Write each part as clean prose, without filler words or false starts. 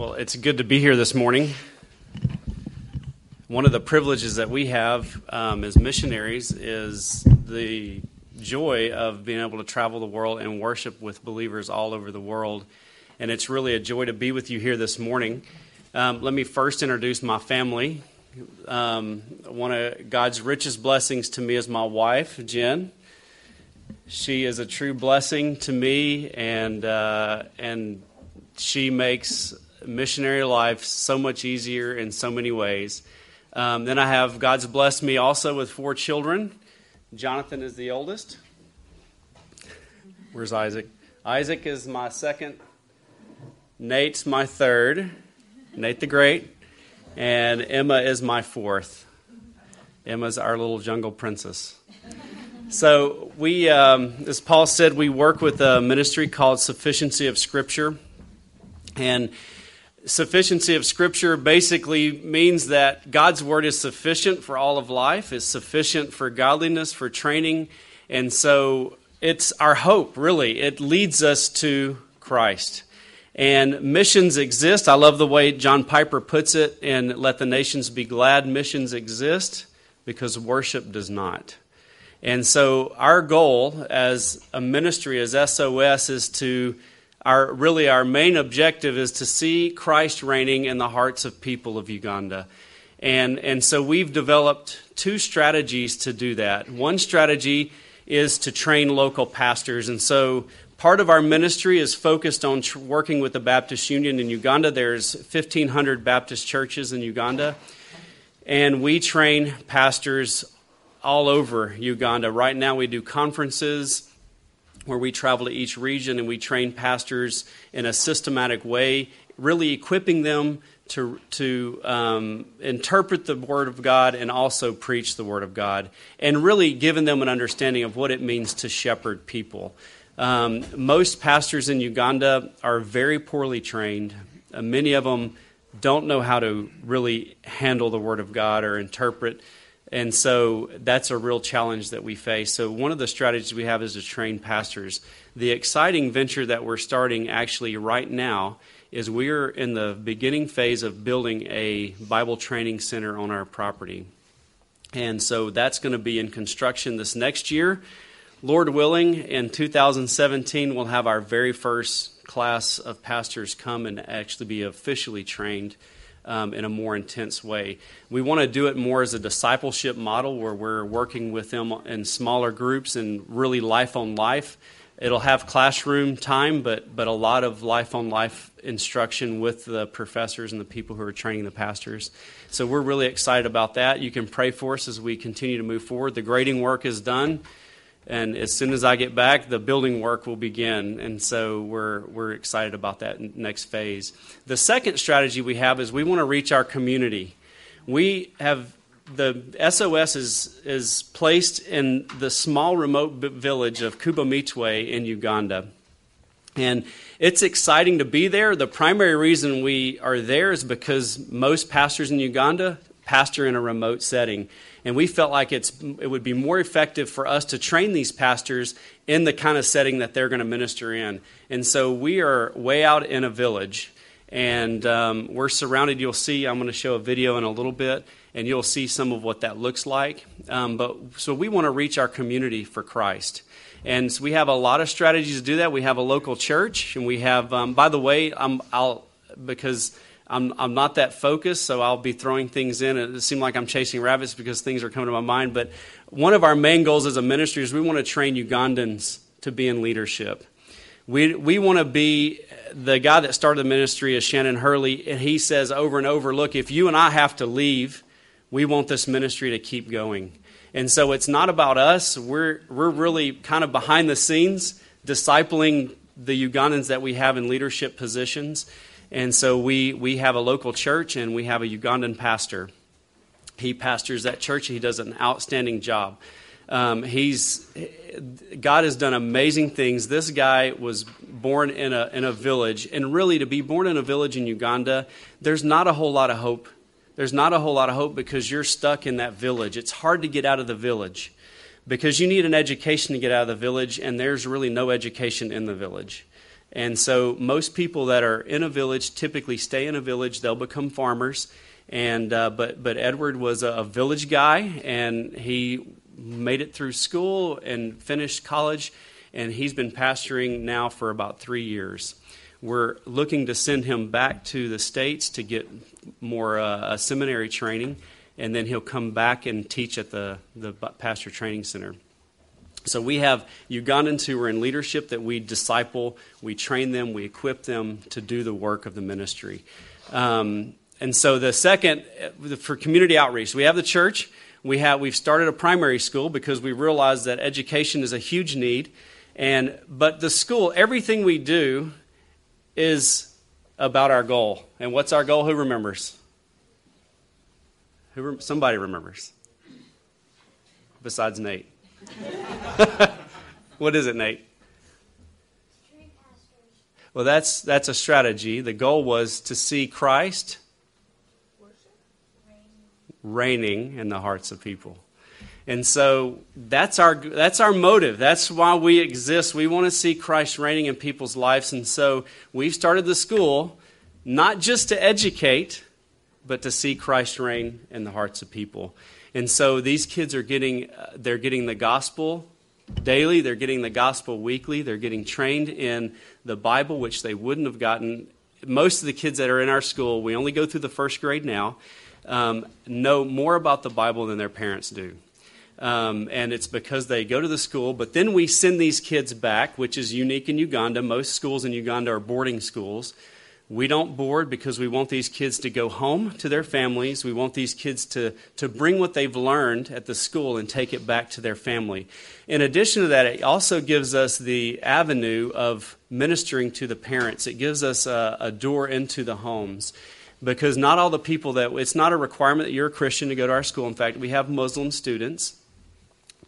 Well, it's good to be here this morning. One of the privileges that we have as missionaries is the joy of being able to travel the world and worship with believers all over the world. And it's really a joy to be with you here this morning. Let me first introduce my family. One of God's richest blessings to me is my wife, Jen. She is a true blessing to me, and she makes missionary life so much easier in so many ways. Then I have God's blessed me also with 4 children. Jonathan is the oldest. Where's Isaac? Isaac is my second. Nate's my third, Nate the Great, and Emma is my fourth. Emma's our little jungle princess. So we, as Paul said, we work with a ministry called Sufficiency of Scripture. And Sufficiency of Scripture basically means that God's Word is sufficient for all of life, is sufficient for godliness, for training. And so it's our hope, really. It leads us to Christ. And missions exist. I love the way John Piper puts it in Let the Nations Be Glad. Missions exist because worship does not. And so our goal as a ministry, as SOS, is to, our main objective is to see Christ reigning in the hearts of people of Uganda. And so we've developed 2 strategies to do that. One strategy is to train local pastors. And so part of our ministry is focused on working with the Baptist Union in Uganda. There's 1,500 Baptist churches in Uganda, and we train pastors all over Uganda. Right now we do conferences where we travel to each region and we train pastors in a systematic way, really equipping them to interpret the Word of God and also preach the Word of God, and really giving them an understanding of what it means to shepherd people. Most pastors in Uganda are very poorly trained. Many of them don't know how to really handle the Word of God or interpret, and so that's a real challenge that we face. So one of the strategies we have is to train pastors. The exciting venture that we're starting actually right now is we're in the beginning phase of building a Bible training center on our property. And so that's going to be in construction this next year. Lord willing, in 2017, we'll have our very first class of pastors come and actually be officially trained in a more intense way. We want to do it more as a discipleship model where we're working with them in smaller groups and really life on life. It'll have classroom time, but a lot of life on life instruction with the professors and the people who are training the pastors. So we're really excited about that. You can pray for us as we continue to move forward. The grading work is done. And as soon as I get back, the building work will begin, and so we're excited about that next phase. The second strategy we have is we want to reach our community. We have the SOS is placed in the small remote village of Kubomitwe in Uganda, and it's exciting to be there. The primary reason we are there is because most pastors in Uganda pastor in a remote setting. And we felt like it would be more effective for us to train these pastors in the kind of setting that they're going to minister in. And so we are way out in a village, and we're surrounded. You'll see, I'm going to show a video in a little bit, and you'll see some of what that looks like. So we want to reach our community for Christ. And so we have a lot of strategies to do that. We have a local church, and we have, by the way, I'm not that focused, so I'll be throwing things in. It seems like I'm chasing rabbits because things are coming to my mind. But one of our main goals as a ministry is we want to train Ugandans to be in leadership. We want to be, the guy that started the ministry is Shannon Hurley, and he says over and over, look, if you and I have to leave, we want this ministry to keep going. And so it's not about us. We're really kind of behind the scenes discipling the Ugandans that we have in leadership positions. And so we have a local church, and we have a Ugandan pastor. He pastors that church. He does an outstanding job. God has done amazing things. This guy was born in a village, and really to be born in a village in Uganda, there's not a whole lot of hope. There's not a whole lot of hope because you're stuck in that village. It's hard to get out of the village because you need an education to get out of the village, and there's really no education in the village. And so most people that are in a village typically stay in a village. They'll become farmers. And but Edward was a village guy, and he made it through school and finished college, and he's been pastoring now for about 3 years. We're looking to send him back to the States to get more seminary training, and then he'll come back and teach at the pastor training center. So we have Ugandans who are in leadership that we disciple, we train them, we equip them to do the work of the ministry. And so the second, for community outreach, we have the church. We've started a primary school because we realize that education is a huge need. But the school, everything we do is about our goal. And what's our goal? Who remembers? Somebody remembers. Besides Nate. What is it, Nate? Well, that's a strategy. The goal was to see Christ reigning in the hearts of people. And so that's our motive. That's why we exist. We want to see Christ reigning in people's lives. And so we've started the school not just to educate, but to see Christ reign in the hearts of people. And so these kids are getting the gospel daily, they're getting the gospel weekly, they're getting trained in the Bible, which they wouldn't have gotten. Most of the kids that are in our school, we only go through the first grade now, know more about the Bible than their parents do. And it's because they go to the school, but then we send these kids back, which is unique in Uganda. Most schools in Uganda are boarding schools. We don't board because we want these kids to go home to their families. We want these kids to bring what they've learned at the school and take it back to their family. In addition to that, it also gives us the avenue of ministering to the parents. It gives us a door into the homes. Because not all the people that, it's not a requirement that you're a Christian to go to our school. In fact, we have Muslim students,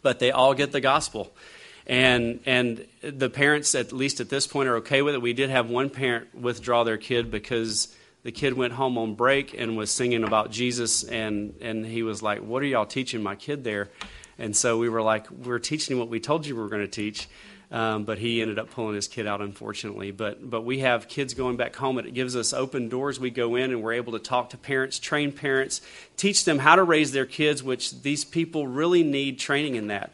but they all get the gospel. And the parents, at least at this point, are okay with it. We did have one parent withdraw their kid because the kid went home on break and was singing about Jesus, and he was like, "What are y'all teaching my kid there?" And so we were like, "We're teaching what we told you we were going to teach." But he ended up pulling his kid out, unfortunately. But we have kids going back home, and it gives us open doors. We go in, and we're able to talk to parents, train parents, teach them how to raise their kids, which these people really need training in that.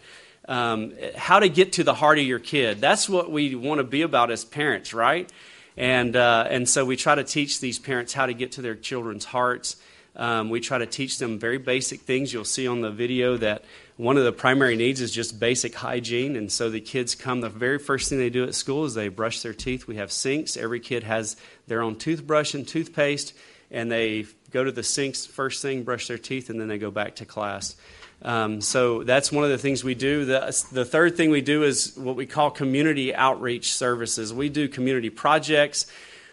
How to get to the heart of your kid. That's what we want to be about as parents, right? And so we try to teach these parents how to get to their children's hearts. We try to teach them very basic things. You'll see on the video that one of the primary needs is just basic hygiene. And so the kids come, the very first thing they do at school is they brush their teeth. We have sinks. Every kid has their own toothbrush and toothpaste. And they go to the sinks first thing, brush their teeth, and then they go back to class. So that's one of the things we do. The third thing we do is what we call community outreach services. We do community projects.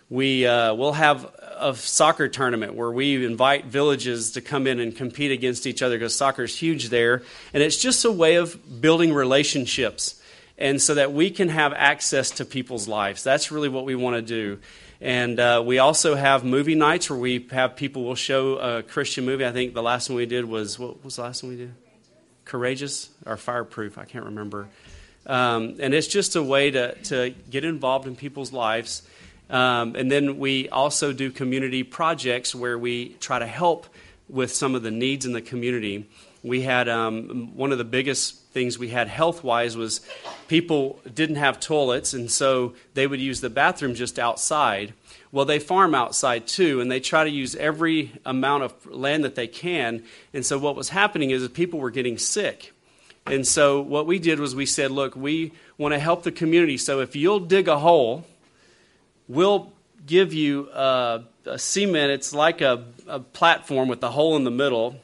We'll have a soccer tournament where we invite villages to come in and compete against each other because soccer is huge there. And it's just a way of building relationships and so that we can have access to people's lives. That's really what we want to do. And we also have movie nights where we have people will show a Christian movie. I think the last one we did was, what was the last one we did? Courageous or Fireproof, I can't remember. And it's just a way to get involved in people's lives. And then we also do community projects where we try to help with some of the needs in the community. We had one of the biggest things we had health-wise was people didn't have toilets, and so they would use the bathroom just outside. Well, they farm outside too, and they try to use every amount of land that they can. And so what was happening is people were getting sick. And so what we did was we said, look, we want to help the community, so if you'll dig a hole, we'll give you a cement. It's like a platform with a hole in the middle,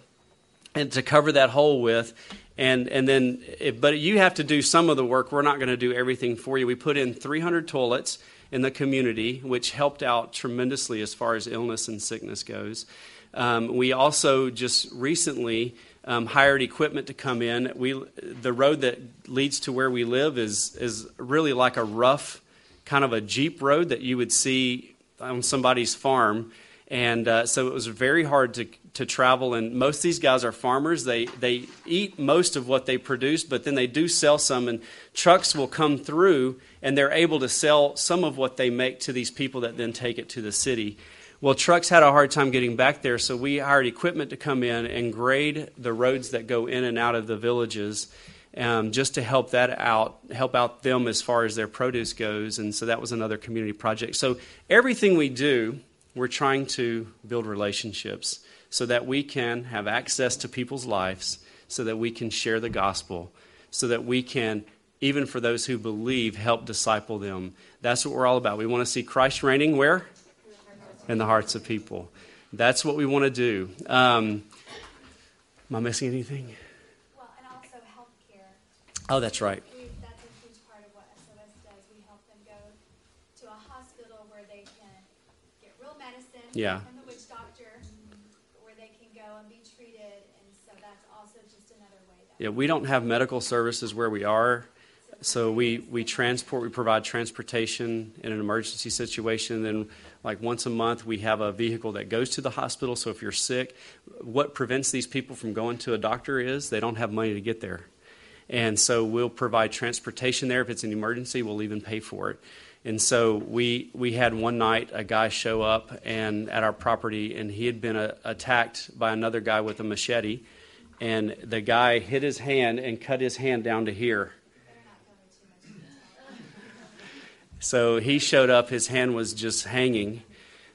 and to cover that hole with, but you have to do some of the work. We're not going to do everything for you. We put in 300 toilets in the community, which helped out tremendously as far as illness and sickness goes. We also just recently hired equipment to come in. The road that leads to where we live is really like a rough, kind of a jeep road that you would see on somebody's farm, And so it was very hard to travel. And most of these guys are farmers. They eat most of what they produce, but then they do sell some. And trucks will come through, and they're able to sell some of what they make to these people that then take it to the city. Well, trucks had a hard time getting back there, so we hired equipment to come in and grade the roads that go in and out of the villages, just to help that out, help out them as far as their produce goes. And so that was another community project. So everything we do, we're trying to build relationships so that we can have access to people's lives, so that we can share the gospel, so that we can, even for those who believe, help disciple them. That's what we're all about. We want to see Christ reigning where? In the hearts of people. That's what we want to do. Am I missing anything? Well, and also healthcare. Oh, that's right. That's a huge part of what SOS does. We help them go to a hospital where they can get real medicine. Yeah. And the witch doctor, where they can go and be treated. And so that's also just another way. Yeah, we don't have medical services where we are. So we provide transportation in an emergency situation. Then, like once a month, we have a vehicle that goes to the hospital. So if you're sick, what prevents these people from going to a doctor is they don't have money to get there. And so we'll provide transportation there. If it's an emergency, we'll even pay for it. And so we had one night a guy show up and at our property, and he had been attacked by another guy with a machete. And the guy hit his hand and cut his hand down to here. So he showed up, his hand was just hanging,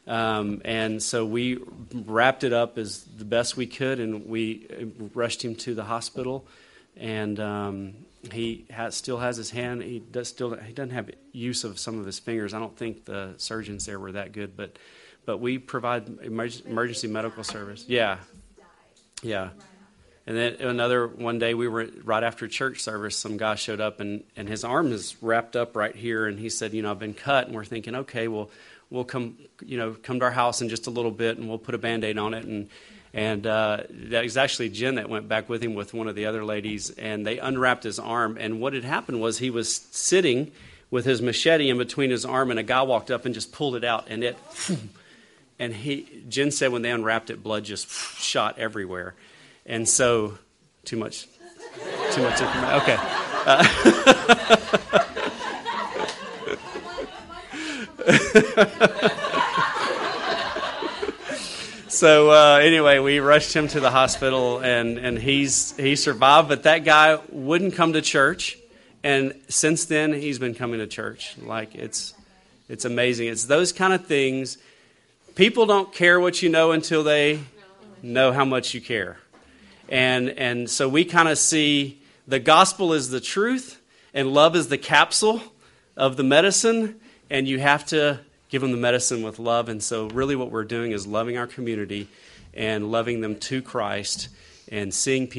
and so we wrapped it up as the best we could, and we rushed him to the hospital, and still has his hand. He doesn't have use of some of his fingers. I don't think the surgeons there were that good, but we provide emergency medical service. Yeah. And then one day we were right after church service, some guy showed up and his arm is wrapped up right here. And he said, I've been cut. And we're thinking, okay, well, we'll come to our house in just a little bit and we'll put a Band-Aid on it. And that was actually Jen that went back with him with one of the other ladies, and they unwrapped his arm. And what had happened was he was sitting with his machete in between his arm, and a guy walked up and just pulled it out. And Jen said when they unwrapped it, blood just shot everywhere. And so, too much information. Okay. So anyway, we rushed him to the hospital, and he survived. But that guy wouldn't come to church, and since then he's been coming to church. Like it's amazing. It's those kind of things. People don't care what you know until they know how much you care. And so we kind of see the gospel is the truth, and love is the capsule of the medicine, and you have to give them the medicine with love. And so really what we're doing is loving our community and loving them to Christ and seeing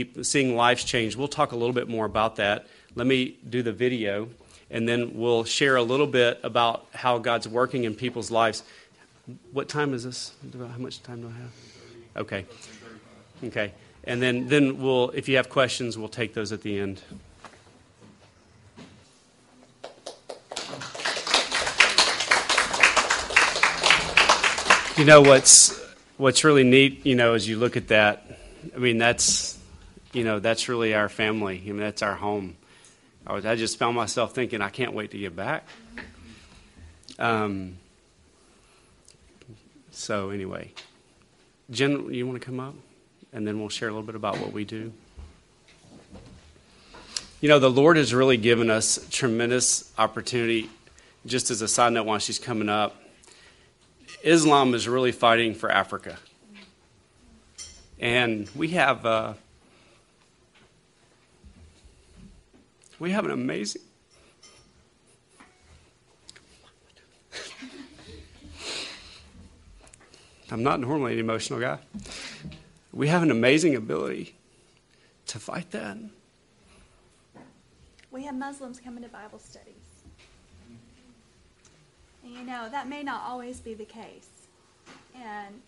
lives change. We'll talk a little bit more about that. Let me do the video, and then we'll share a little bit about how God's working in people's lives. What time is this? How much time do I have? Okay. And then we'll, if you have questions, we'll take those at the end. You know, what's really neat, as you look at that, I mean, that's really our family. I mean, that's our home. I just found myself thinking, I can't wait to get back. So anyway, Jen, you want to come up? And then we'll share a little bit about what we do. The Lord has really given us tremendous opportunity. Just as a side note, while she's coming up, Islam is really fighting for Africa. And we have an amazing... I'm not normally an emotional guy. We have an amazing ability to fight that. We have Muslims coming to Bible studies. And that may not always be the case. And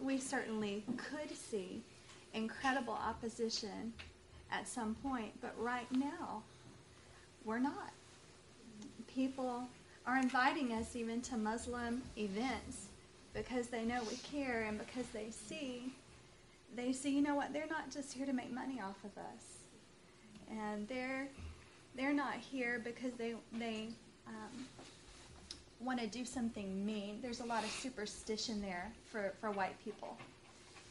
we certainly could see incredible opposition at some point, but right now, we're not. People are inviting us even to Muslim events because they know we care and because they see, you know what, they're not just here to make money off of us. And they're not here because they want to do something mean. There's a lot of superstition there for white people,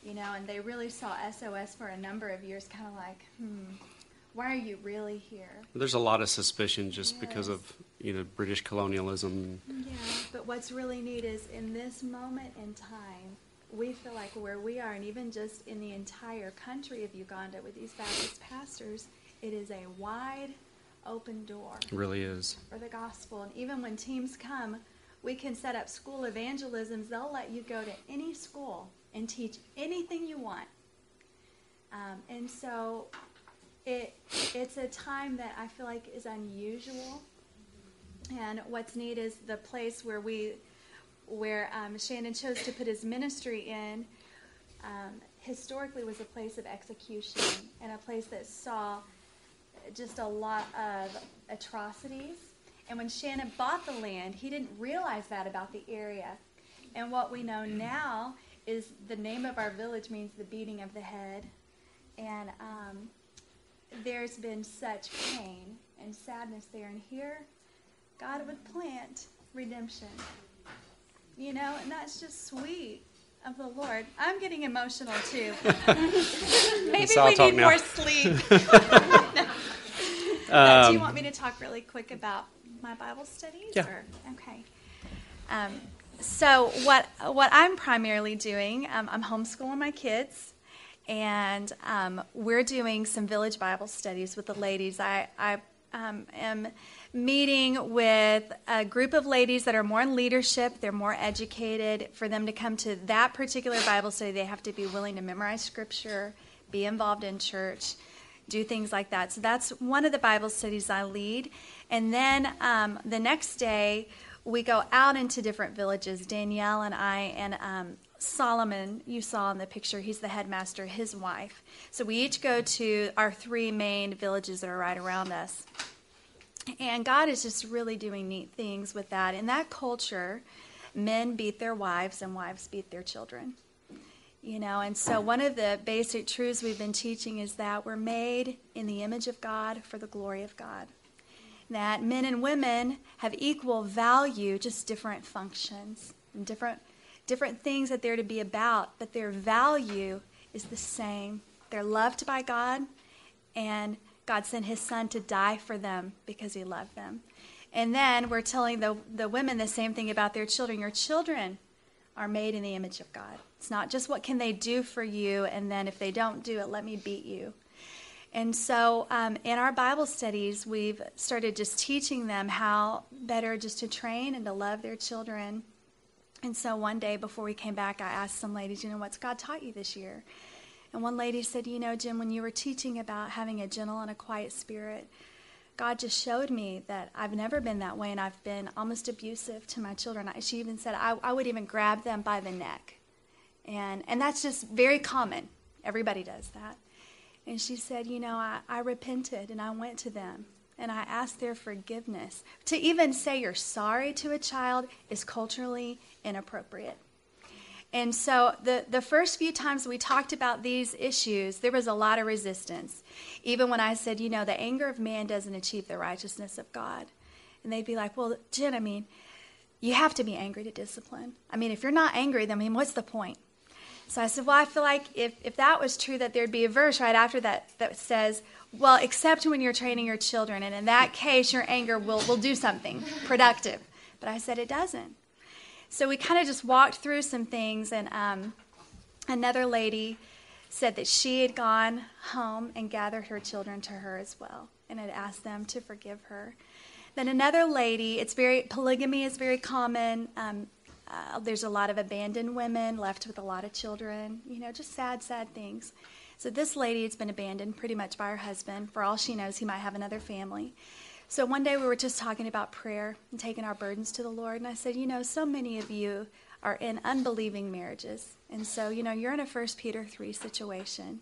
you know, and they really saw SOS for a number of years kind of like, why are you really here? There's a lot of suspicion just because of, you know, British colonialism. Yeah, but what's really neat is in this moment in time, we feel like where we are, and even just in the entire country of Uganda with these Baptist pastors, it is a wide open door. It really is. For the gospel. And even when teams come, we can set up school evangelisms. They'll let you go to any school and teach anything you want. And so it's a time that I feel like is unusual. And what's neat is the place where Shannon chose to put his ministry in, historically was a place of execution and a place that saw just a lot of atrocities. And when Shannon bought the land, he didn't realize that about the area. And what we know now is the name of our village means the beating of the head. And there's been such pain and sadness there. And here, God would plant redemption. You know, and that's just sweet of the Lord. I'm getting emotional, too. Maybe we need more sleep. Do you want me to talk really quick about my Bible studies? Yeah. Or? Okay. So what I'm primarily doing, I'm homeschooling my kids, and we're doing some village Bible studies with the ladies. I am meeting with a group of ladies that are more in leadership. They're more educated. For them to come to that particular Bible study, they have to be willing to memorize Scripture, be involved in church, do things like that. So that's one of the Bible studies I lead. And then the next day, we go out into different villages. Danielle and I and Solomon, you saw in the picture, he's the headmaster, his wife. So we each go to our three main villages that are right around us. And God is just really doing neat things with that. In that culture, men beat their wives and wives beat their children. You know, and so one of the basic truths we've been teaching is that we're made in the image of God for the glory of God. That men and women have equal value, just different functions and different things that they're to be about, but their value is the same. They're loved by God, and God sent his son to die for them because he loved them. And then we're telling the women the same thing about their children. Your children are made in the image of God. It's not just what can they do for you, and then if they don't do it, let me beat you. And so in our Bible studies, we've started just teaching them how better just to train and to love their children. And so one day before we came back, I asked some ladies, you know, what's God taught you this year? And one lady said, you know, Jim, when you were teaching about having a gentle and a quiet spirit, God just showed me that I've never been that way, and I've been almost abusive to my children. She even said I would even grab them by the neck. And that's just very common. Everybody does that. And she said, you know, I repented, and I went to them, and I asked their forgiveness. To even say you're sorry to a child is culturally inappropriate. And so the first few times we talked about these issues, there was a lot of resistance. Even when I said, you know, the anger of man doesn't achieve the righteousness of God. And they'd be like, well, Jen, I mean, you have to be angry to discipline. I mean, if you're not angry, then I mean, what's the point? So I said, well, I feel like if that was true, that there'd be a verse right after that that says, well, except when you're training your children. And in that case, your anger will do something productive. But I said it doesn't. So we kind of just walked through some things, and another lady said that she had gone home and gathered her children to her as well and had asked them to forgive her. Then another lady, polygamy is very common. There's a lot of abandoned women left with a lot of children, you know, just sad, sad things. So this lady has been abandoned pretty much by her husband. For all she knows, he might have another family. So one day we were just talking about prayer and taking our burdens to the Lord, and I said, you know, so many of you are in unbelieving marriages, and so, you know, you're in a 1 Peter 3 situation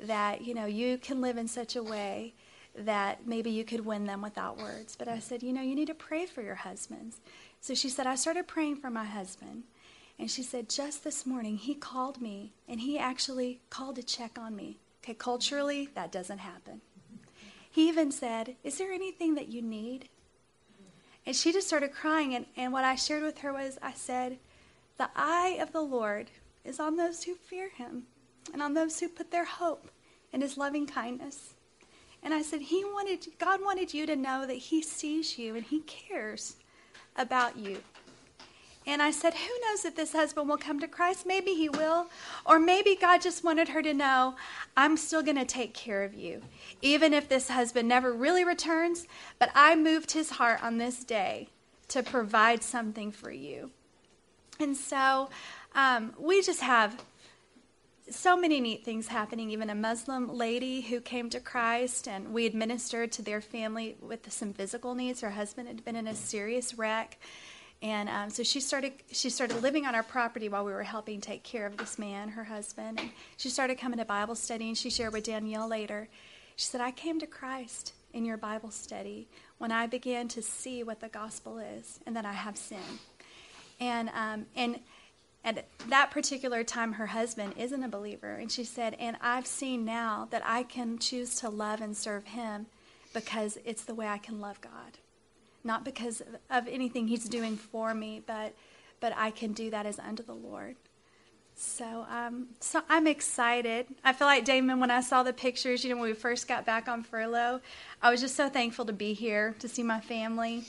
that, you know, you can live in such a way that maybe you could win them without words. But I said, you know, you need to pray for your husbands. So she said, I started praying for my husband, And she said, just this morning, he called me, and he actually called to check on me. Okay, culturally, that doesn't happen. He even said, is there anything that you need? And she just started crying, and what I shared with her was, I said, the eye of the Lord is on those who fear him, and on those who put their hope in his loving kindness. And I said, God wanted you to know that he sees you, and he cares about you. And I said, who knows if this husband will come to Christ? Maybe he will. Or maybe God just wanted her to know, I'm still going to take care of you. Even if this husband never really returns, but I moved his heart on this day to provide something for you. And so we just have so many neat things happening. Even a Muslim lady who came to Christ, and we administered to their family with some physical needs. Her husband had been in a serious wreck. And so she started living on our property while we were helping take care of this man, her husband. And she started coming to Bible study, and she shared with Danielle later. She said, I came to Christ in your Bible study when I began to see what the gospel is and that I have sin. And at that particular time, her husband isn't a believer. And she said, and I've seen now that I can choose to love and serve him because it's the way I can love God. Not because of anything he's doing for me, but I can do that as unto the Lord. So I'm excited. I feel like, Damon, when I saw the pictures, when we first got back on furlough, I was just so thankful to be here, to see my family,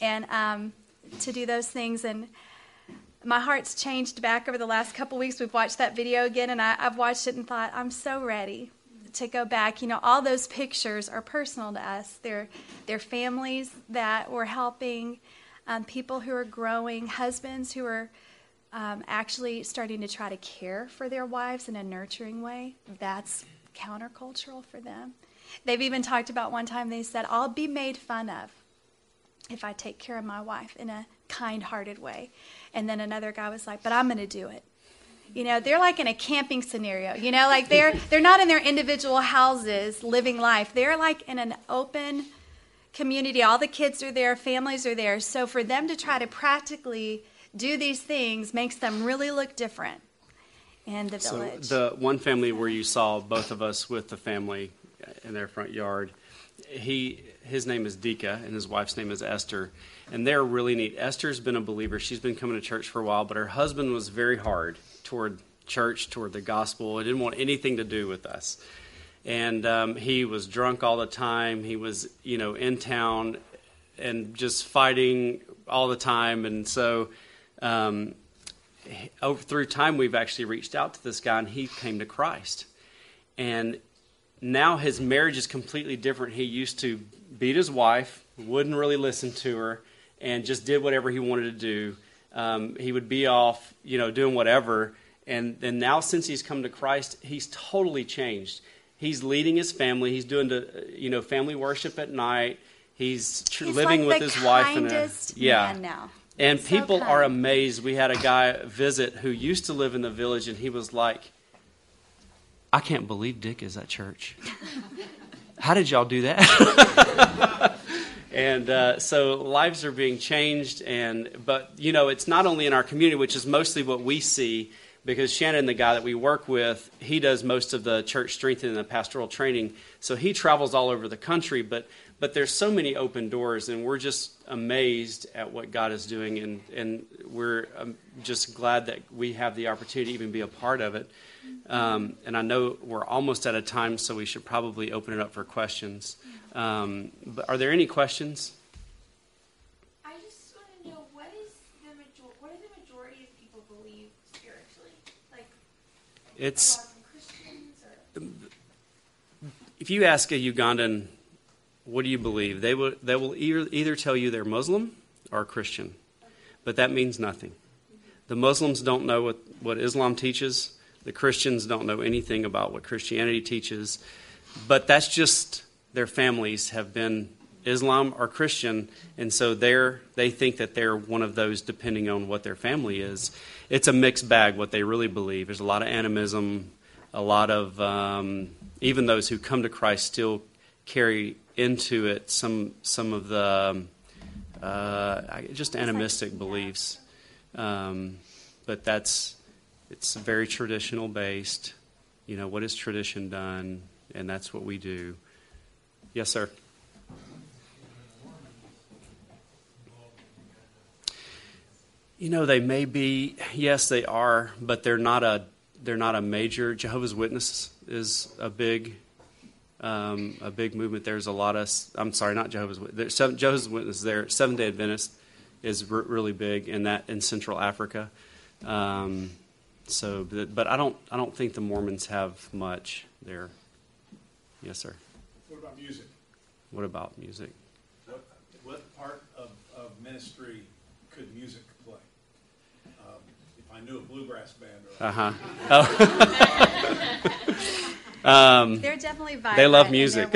and to do those things. And my heart's changed back over the last couple weeks. We've watched that video again, and I've watched it and thought, I'm so ready to go back. All those pictures are personal to us. They're families that we're helping, people who are growing, husbands who are actually starting to try to care for their wives in a nurturing way. That's countercultural for them. They've even talked about one time they said, I'll be made fun of if I take care of my wife in a kind-hearted way. And then another guy was like, but I'm going to do it. They're like in a camping scenario, like they're not in their individual houses living life. They're like in an open community. All the kids are there, families are there. So for them to try to practically do these things makes them really look different in the village. So the one family where you saw both of us with the family in their front yard, his name is Dika, and his wife's name is Esther, and they're really neat. Esther's been a believer. She's been coming to church for a while, but her husband was very hard toward church, toward the gospel. He didn't want anything to do with us. And he was drunk all the time. He was, in town and just fighting all the time. And so through time, we've actually reached out to this guy, and he came to Christ. And now his marriage is completely different. He used to beat his wife, wouldn't really listen to her, and just did whatever he wanted to do. He would be off, doing whatever. And then now since he's come to Christ, he's totally changed. He's leading his family. He's doing, family worship at night. He's living with his wife. And man now. And he's people are amazed. We had a guy visit who used to live in the village, and he was like, I can't believe Dick is at church. How did y'all do that? And so lives are being changed, but it's not only in our community, which is mostly what we see, because Shannon, the guy that we work with, he does most of the church strengthening and the pastoral training, so he travels all over the country, but there's so many open doors, and we're just amazed at what God is doing, and we're just glad that we have the opportunity to even be a part of it. And I know we're almost out of time, so we should probably open it up for questions. But are there any questions? I just want to know, what do the majority of people believe spiritually? Like, a lot of Christians? Or? If you ask a Ugandan, what do you believe? They will either tell you they're Muslim or Christian, but that means nothing. The Muslims don't know what Islam teaches. The Christians don't know anything about what Christianity teaches, but that's just their families have been Islam or Christian, and so they think that they're one of those depending on what their family is. It's a mixed bag what they really believe. There's a lot of animism, a lot of even those who come to Christ still carry into it some of the just animistic beliefs. but it's very traditional based. You know, what has tradition done? And that's what we do. Yes, sir. You know, they may be, yes, they are, but they're not a major. Jehovah's Witness is a big movement. There's a lot of, I'm sorry, not Jehovah's Witness. Jehovah's Witness there. Seventh-day Adventist is really big in Central Africa. But I don't think the Mormons have much there. Yes, sir. What about music? What part of ministry could music play? If I knew a bluegrass band. They're definitely vibrant. They love music.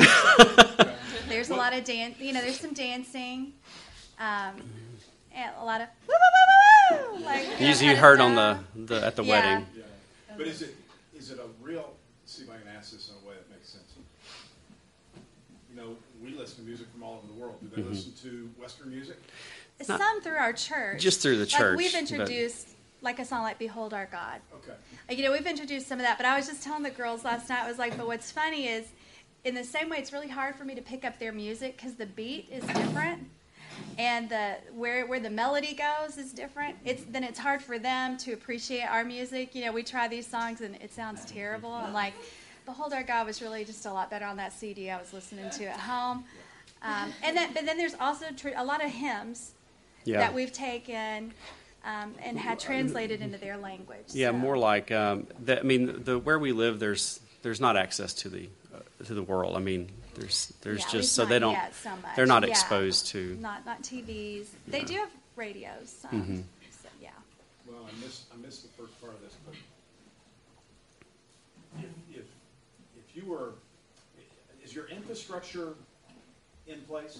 There's a lot of dance. You know, there's some dancing. And a lot of woo, woo, woo, woo, like you heard on the at the wedding. Yeah. But is it a real? Let's see if I can ask this in a way that makes sense. You know, we listen to music from all over the world. Do they listen to Western music? Some through our church. Just through the church. We've introduced a song like "Behold Our God." Okay. You know, we've introduced some of that. But I was just telling the girls last night. I was like, but what's funny is, in the same way, it's really hard for me to pick up their music because the beat is different, and the where the melody goes is different. It's hard for them to appreciate our music. You know, we try these songs and it sounds terrible. I'm like, "Behold Our God" was really just a lot better on that CD I was listening to at home. But then there's also a lot of hymns. Yeah. That we've taken and had translated into their language. Yeah, so. More like where we live, there's not access to the world. I mean, there's just so they don't so much. They're not exposed to not TVs. Yeah. They do have radios. So, yeah. Well, I missed the first part of this, but if you were, is your infrastructure in place?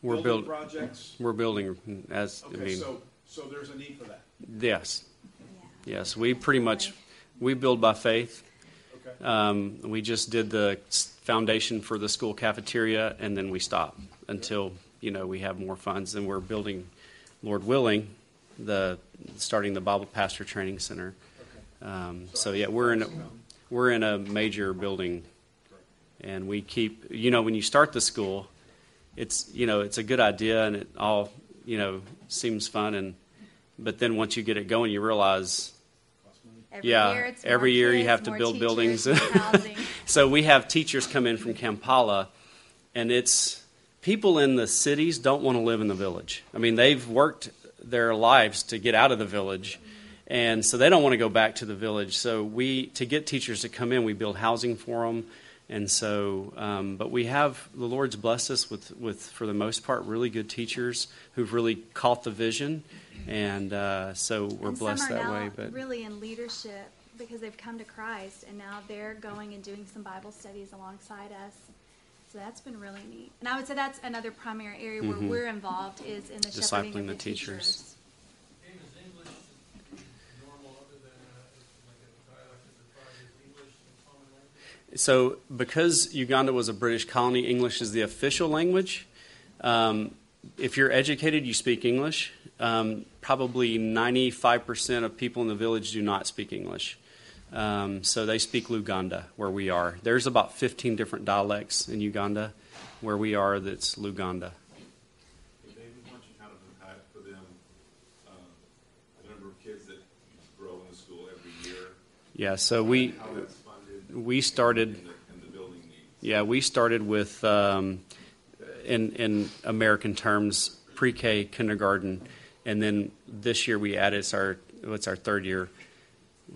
We're building projects. We're building as. Okay, I mean, so there's a need for that. Yes, yes. We pretty much build by faith. Okay. We just did the foundation for the school cafeteria, and then we stop until we have more funds, and we're building, Lord willing, starting the Bible Pastor Training Center. Okay. We're in a major building, and we keep when you start the school. It's it's a good idea and it all seems fun but then once you get it going you realize every year you have to build buildings. So we have teachers come in from Kampala, and it's people in the cities don't want to live in the village. I mean, they've worked their lives to get out of the village, and so they don't want to go back to the village. So to get teachers to come in, we build housing for them. And so, but we have, the Lord's blessed us with, for the most part, really good teachers who've really caught the vision. And so we're blessed that way. But really in leadership because they've come to Christ, and now they're going and doing some Bible studies alongside us. So that's been really neat. And I would say that's another primary area where we're involved is in the shepherding of the teachers. So because Uganda was a British colony, English is the official language. If you're educated, you speak English. Probably 95% of people in the village do not speak English. So they speak Luganda, where we are. There's about 15 different dialects in Uganda. Where we are, that's Luganda. The number of kids that grow in the school every year. Yeah, so we started, with, in American terms, pre-K, kindergarten, and then this year we added it's our third year.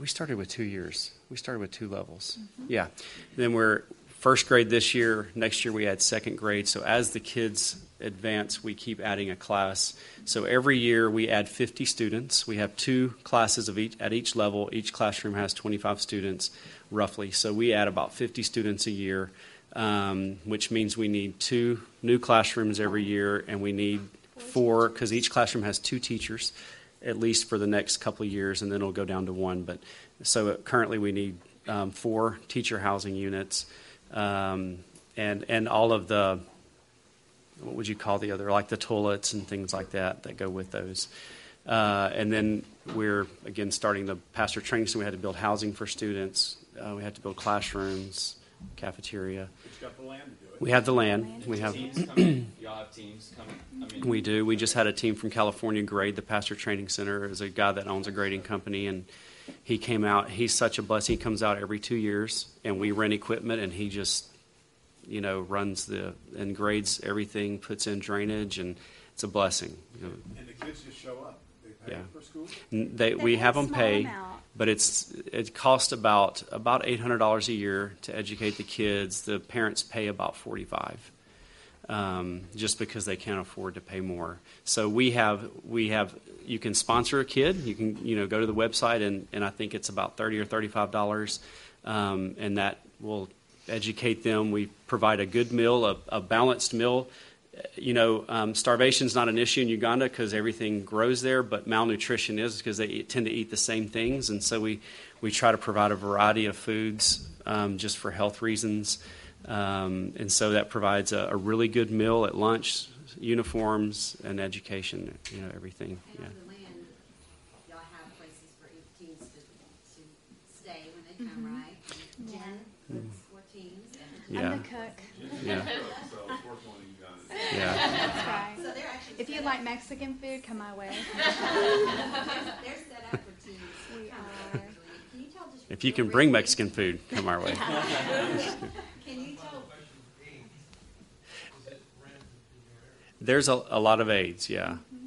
We started with 2 years. We started with two levels. Yeah. Then we're first grade this year. Next year we add second grade. So as the kids advance, we keep adding a class. So every year we add 50 students. We have two classes at each level. Each classroom has 25 students. Roughly. So we add about 50 students a year, which means we need two new classrooms every year, and we need four because each classroom has two teachers, at least for the next couple of years, and then it'll go down to one. But so currently we need four teacher housing units, and all of the, what would you call the other, like the toilets and things like that go with those. And then we're, again, starting the pastor training, so we had to build housing for students. We had to build classrooms, cafeteria. But you got the land to do it. We have the land. We have teams coming. Y'all have teams coming. I mean, we do. We just had a team from California grade. The pastor training center is a guy that owns a grading company, and he came out. He's such a blessing. He comes out every 2 years, and we rent equipment, and he just, you know, runs the and grades everything, puts in drainage, and it's a blessing. And the kids just show up. They pay for school? We have them pay, but it costs about $800 a year to educate the kids. The parents pay about $45, just because they can't afford to pay more. So we have you can sponsor a kid. You can go to the website and I think it's about $30 or $35, and that will educate them. We provide a good meal, a balanced meal. Starvation's not an issue in Uganda because everything grows there, but malnutrition is because they tend to eat the same things. And so we try to provide a variety of foods just for health reasons. And so that provides a really good meal at lunch, uniforms, and education, everything. And on the land, y'all have places for teens to stay when they come, right? Yeah. 10, 14. I'm the cook. Yeah. Yeah. That's right. So they're actually if you like Mexican food, come my way. They're set up for teams. We are. Can you tell just if you can bring Mexican food, come our way. Can you tell? There's a lot of AIDS, yeah. Mm-hmm.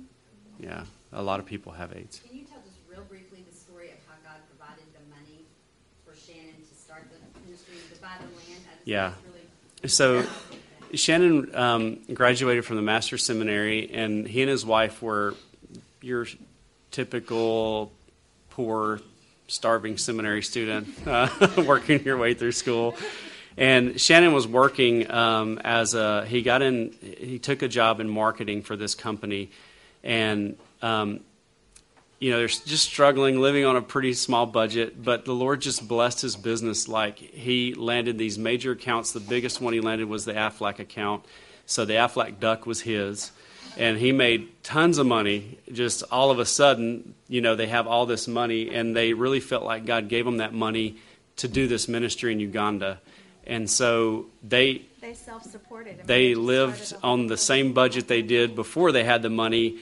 Yeah, a lot of people have AIDS. Can you tell just real briefly the story of how God provided the money for Shannon to start the ministry, to buy the land? Shannon graduated from the Master's Seminary, and he and his wife were your typical poor, starving seminary student working your way through school. And Shannon was working he took a job in marketing for this company, and they're just struggling, living on a pretty small budget, but the Lord just blessed his business. Like, he landed these major accounts. The biggest one he landed was the Aflac account. So the Aflac duck was his, and he made tons of money. Just all of a sudden, they have all this money, and they really felt like God gave them that money to do this ministry in Uganda. And so they self-supported. They lived on the same budget they did before they had the money,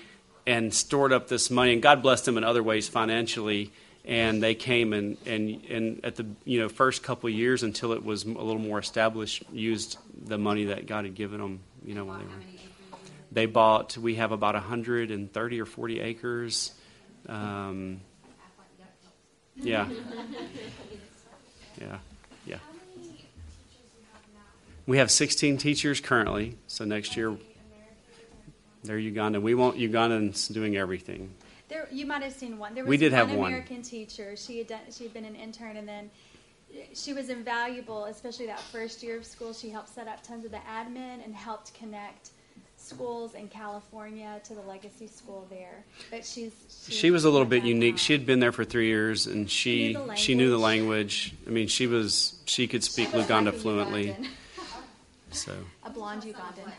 and stored up this money, and God blessed them in other ways financially. And they came and at the first couple of years until it was a little more established, used the money that God had given them. When they were, we have about 130 or 40 acres. Yeah, yeah, yeah. We have 16 teachers currently. So next year. They're Ugandan. We want Ugandans doing everything. There, you might have seen one. There was one American teacher. She had been an intern, and then she was invaluable, especially that first year of school. She helped set up tons of the admin and helped connect schools in California to the legacy school there. But she was a little bit unique. She had been there for 3 years, and she knew the language. I mean, she could speak Luganda fluently. So a blonde Ugandan.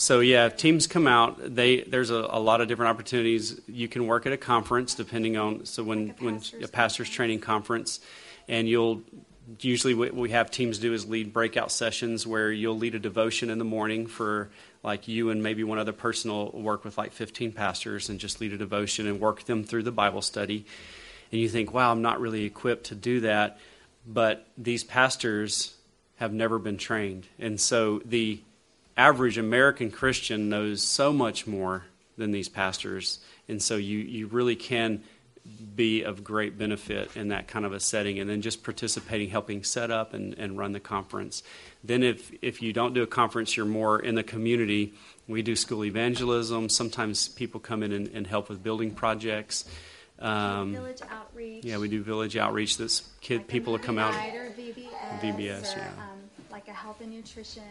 So, yeah, if teams come out, there's a lot of different opportunities. You can work at a conference depending on, a pastor's training conference, and usually what we have teams do is lead breakout sessions where you'll lead a devotion in the morning for, you and maybe one other person will work with, 15 pastors and just lead a devotion and work them through the Bible study. And you think, wow, I'm not really equipped to do that, but these pastors have never been trained. And so the average American Christian knows so much more than these pastors, and so you really can be of great benefit in that kind of a setting, and then just participating, helping set up and run the conference. Then if you don't do a conference, you're more in the community. We do school evangelism. Sometimes people come in and help with building projects. Village outreach. Yeah, we do village outreach. That's people will come out. VBS, or, yeah. A health and nutrition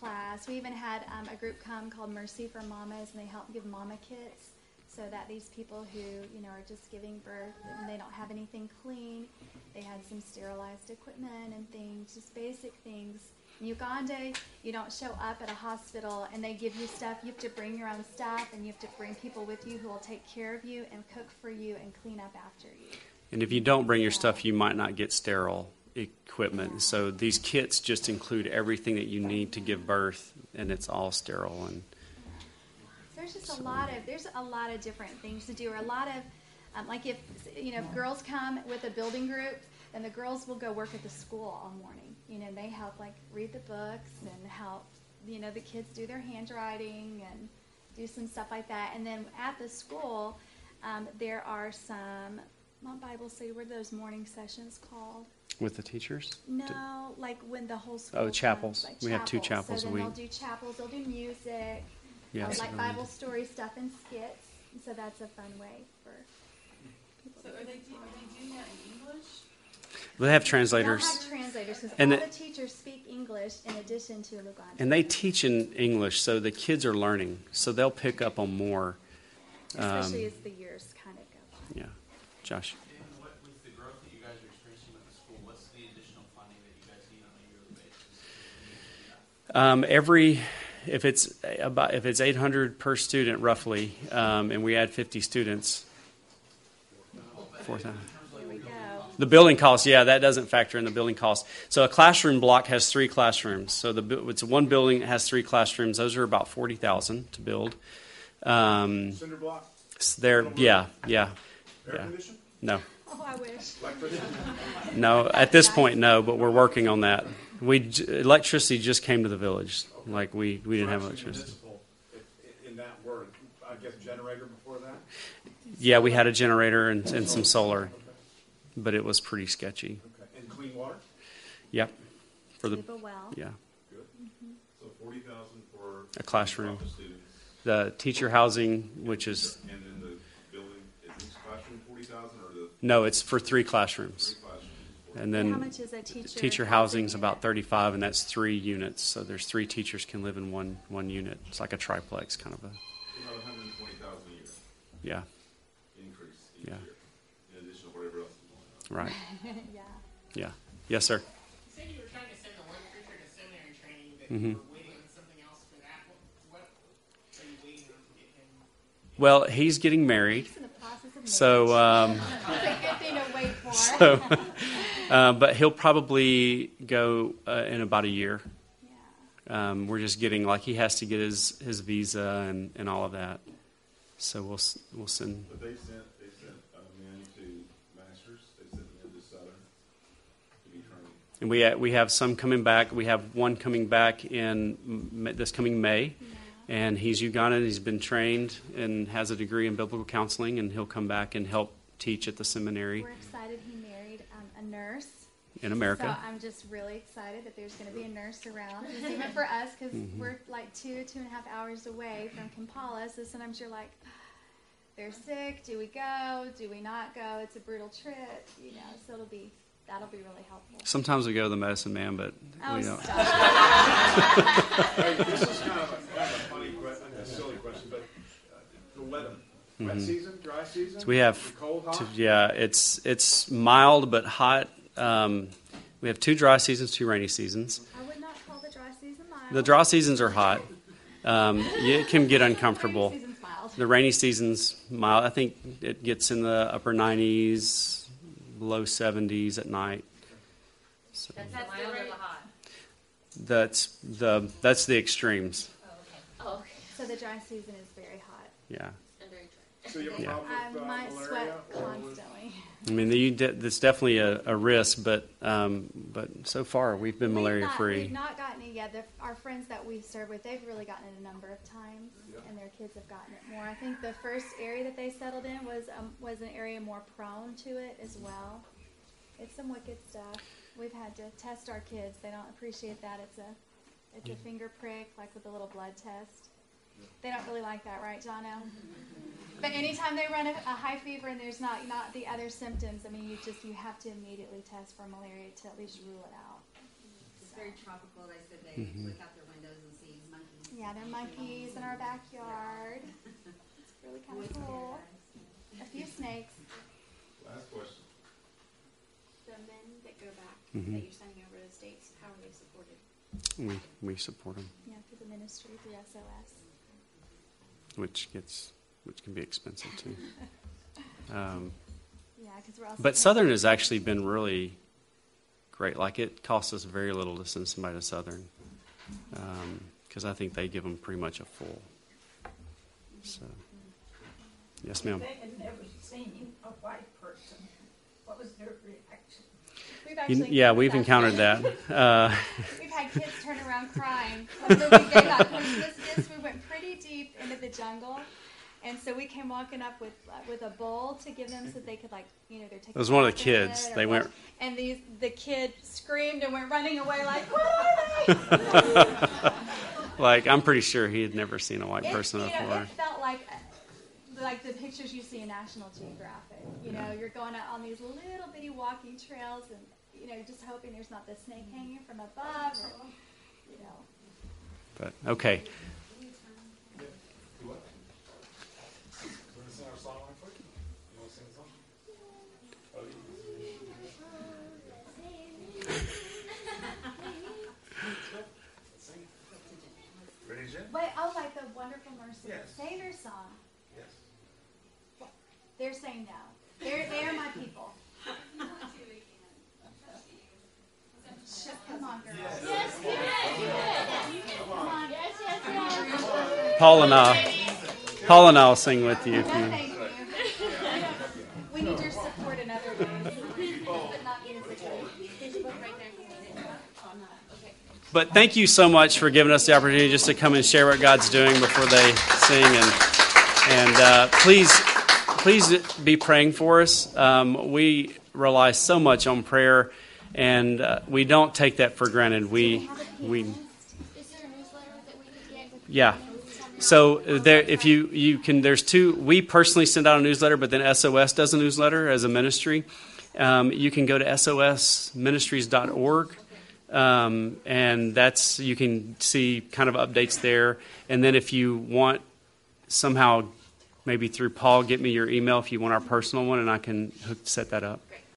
class. We even had a group come called Mercy for Mamas, and they helped give mama kits so that these people who, you know, are just giving birth and they don't have anything clean, they had some sterilized equipment and things, just basic things. In Uganda, you don't show up at a hospital and they give you stuff. You have to bring your own stuff, and you have to bring people with you who will take care of you and cook for you and clean up after you. And if you don't bring your stuff, you might not get sterile equipment. So these kits just include everything that you need to give birth, and it's all sterile. And there's a lot of different things to do, or a lot of like if girls come with a building group, then the girls will go work at the school all morning. You know, they help like read the books and help, you know, the kids do their handwriting and do some stuff like that. And then at the school, there are some. Not Bible study. What are those morning sessions called? With the teachers? No, like when the whole school. Oh, chapels. Comes, like we chapels. Have two chapels so a week. They'll do chapels. They'll do music. Yeah, like Bible story stuff and skits. And so that's a fun way for people. So are they doing that in English? They have translators. They have translators because all the teachers speak English in addition to Luganda. And they teach in English, so the kids are learning. So they'll pick up on more. Especially as the years kind of go on. Yeah. Josh. And what, with the growth that you guys are experiencing at the school, what's the additional funding that you guys need on a yearly basis? If it's $800 per student roughly, and we add 50 students, 4,000. The building cost, yeah, that doesn't factor in the building cost. So a classroom block has three classrooms. So it's one building that has three classrooms. Those are about $40,000 to build. Cinder block. Yeah. Yeah. No. Oh, I wish. No, at this point, no. But we're working on that. Electricity just came to the village. Okay. Like we didn't have electricity. In that word, I guess generator before that. Yeah, we had a generator and some solar, but it was pretty sketchy. Okay. And clean water. Yep. For the well. Yeah. Good. Mm-hmm. So $40,000 for a classroom. The teacher housing, which is. No, it's for three classrooms. And then how much is a teacher housing is about 35, and that's 3 units. So there's 3 teachers can live in one unit. It's like a triplex kind of a. About $120,000 a year. Yeah. Increase each year. In addition to whatever else is going on. Right. Yeah. Yes, sir. You said you were trying to send the one preacher to seminary training, but you were waiting on something else for that. What are you waiting on to get him? Well, he's getting married. So, but he'll probably go in about a year. Yeah. We're just getting he has to get his visa and all of that. So we'll send. But they sent a man to Master's. They sent him to Southern to be trained. And we have some coming back. We have one coming back in this coming May. Yeah. And he's Ugandan, he's been trained and has a degree in biblical counseling, and he'll come back and help teach at the seminary. We're excited he married a nurse. In America. So I'm just really excited that there's going to be a nurse around. It's even for us because we're like 2.5 hours away from Kampala, so sometimes you're like, they're sick, do we go, do we not go? It's a brutal trip, you know, so that'll be really helpful. Sometimes we go to the medicine man, but we don't. This is kind of a funny question, a silly question, but the weather, wet season, dry season, so we have cold, hot? It's mild but hot. We have 2 dry seasons, 2 rainy seasons. I would not call the dry season mild. The dry seasons are hot. It can get uncomfortable. The rainy season's mild. I think it gets in the upper 90s. Low 70s at night. So that's the extremes. Oh, okay. So the dry season is very hot. Yeah. And very dry. So you have I might sweat constantly. I mean, there's definitely a risk, but so far we've been malaria-free. We've not gotten it yet. Our friends that we serve with, they've really gotten it a number of times, and their kids have gotten it more. I think the first area that they settled in was an area more prone to it as well. It's some wicked stuff. We've had to test our kids. They don't appreciate that. It's a finger prick, like with a little blood test. They don't really like that, right, Jono? But anytime they run a high fever and there's not the other symptoms, I mean, you have to immediately test for malaria to at least rule it out. It's very tropical. They said they look out their windows and see monkeys. Yeah, they're monkeys in our backyard. It's really kind of cool. A few snakes. Last question. The men that go back that you're sending over to the States, how are they supported? We support them. Yeah, through the ministry, through SOS. Which can be expensive too. But Southern has actually been really great. Like, it costs us very little to send somebody to Southern, because I think they give them pretty much a full. So, yes, ma'am. They had never seen a white person. What was their reaction? We've encountered that. We've had kids turn around crying. Like, the week they got Christmas gifts, we went pretty deep into the jungle. And so we came walking up with a bowl to give them so they could, like, you know, they're taking. It was one of the kids. They went. And the kid screamed and went running away like, what are they? Like, I'm pretty sure he had never seen a white person before. It felt like the pictures you see in National Geographic. You know, you're going out on these little bitty walking trails and, you know, just hoping there's not this snake hanging from above or, you know. But, okay. Wait, like the Wonderful Mercy Savior song. Yes. Well, they're saying no. They're my people. Come on, girls. Yes, you did. Come on. Yes, yes, yes. Paul and I'll sing with you. Thank you. We need your support in other ways. But thank you so much for giving us the opportunity just to come and share what God's doing before they sing. And please be praying for us. We rely so much on prayer, and we don't take that for granted. We is there a newsletter that we can get? Yeah. So there, if you can, there's two. We personally send out a newsletter, but then SOS does a newsletter as a ministry. You can go to sosministries.org. And that's, you can see kind of updates there. And then if you want, somehow, maybe through Paul, get me your email if you want our personal one, and I can set that up. Great.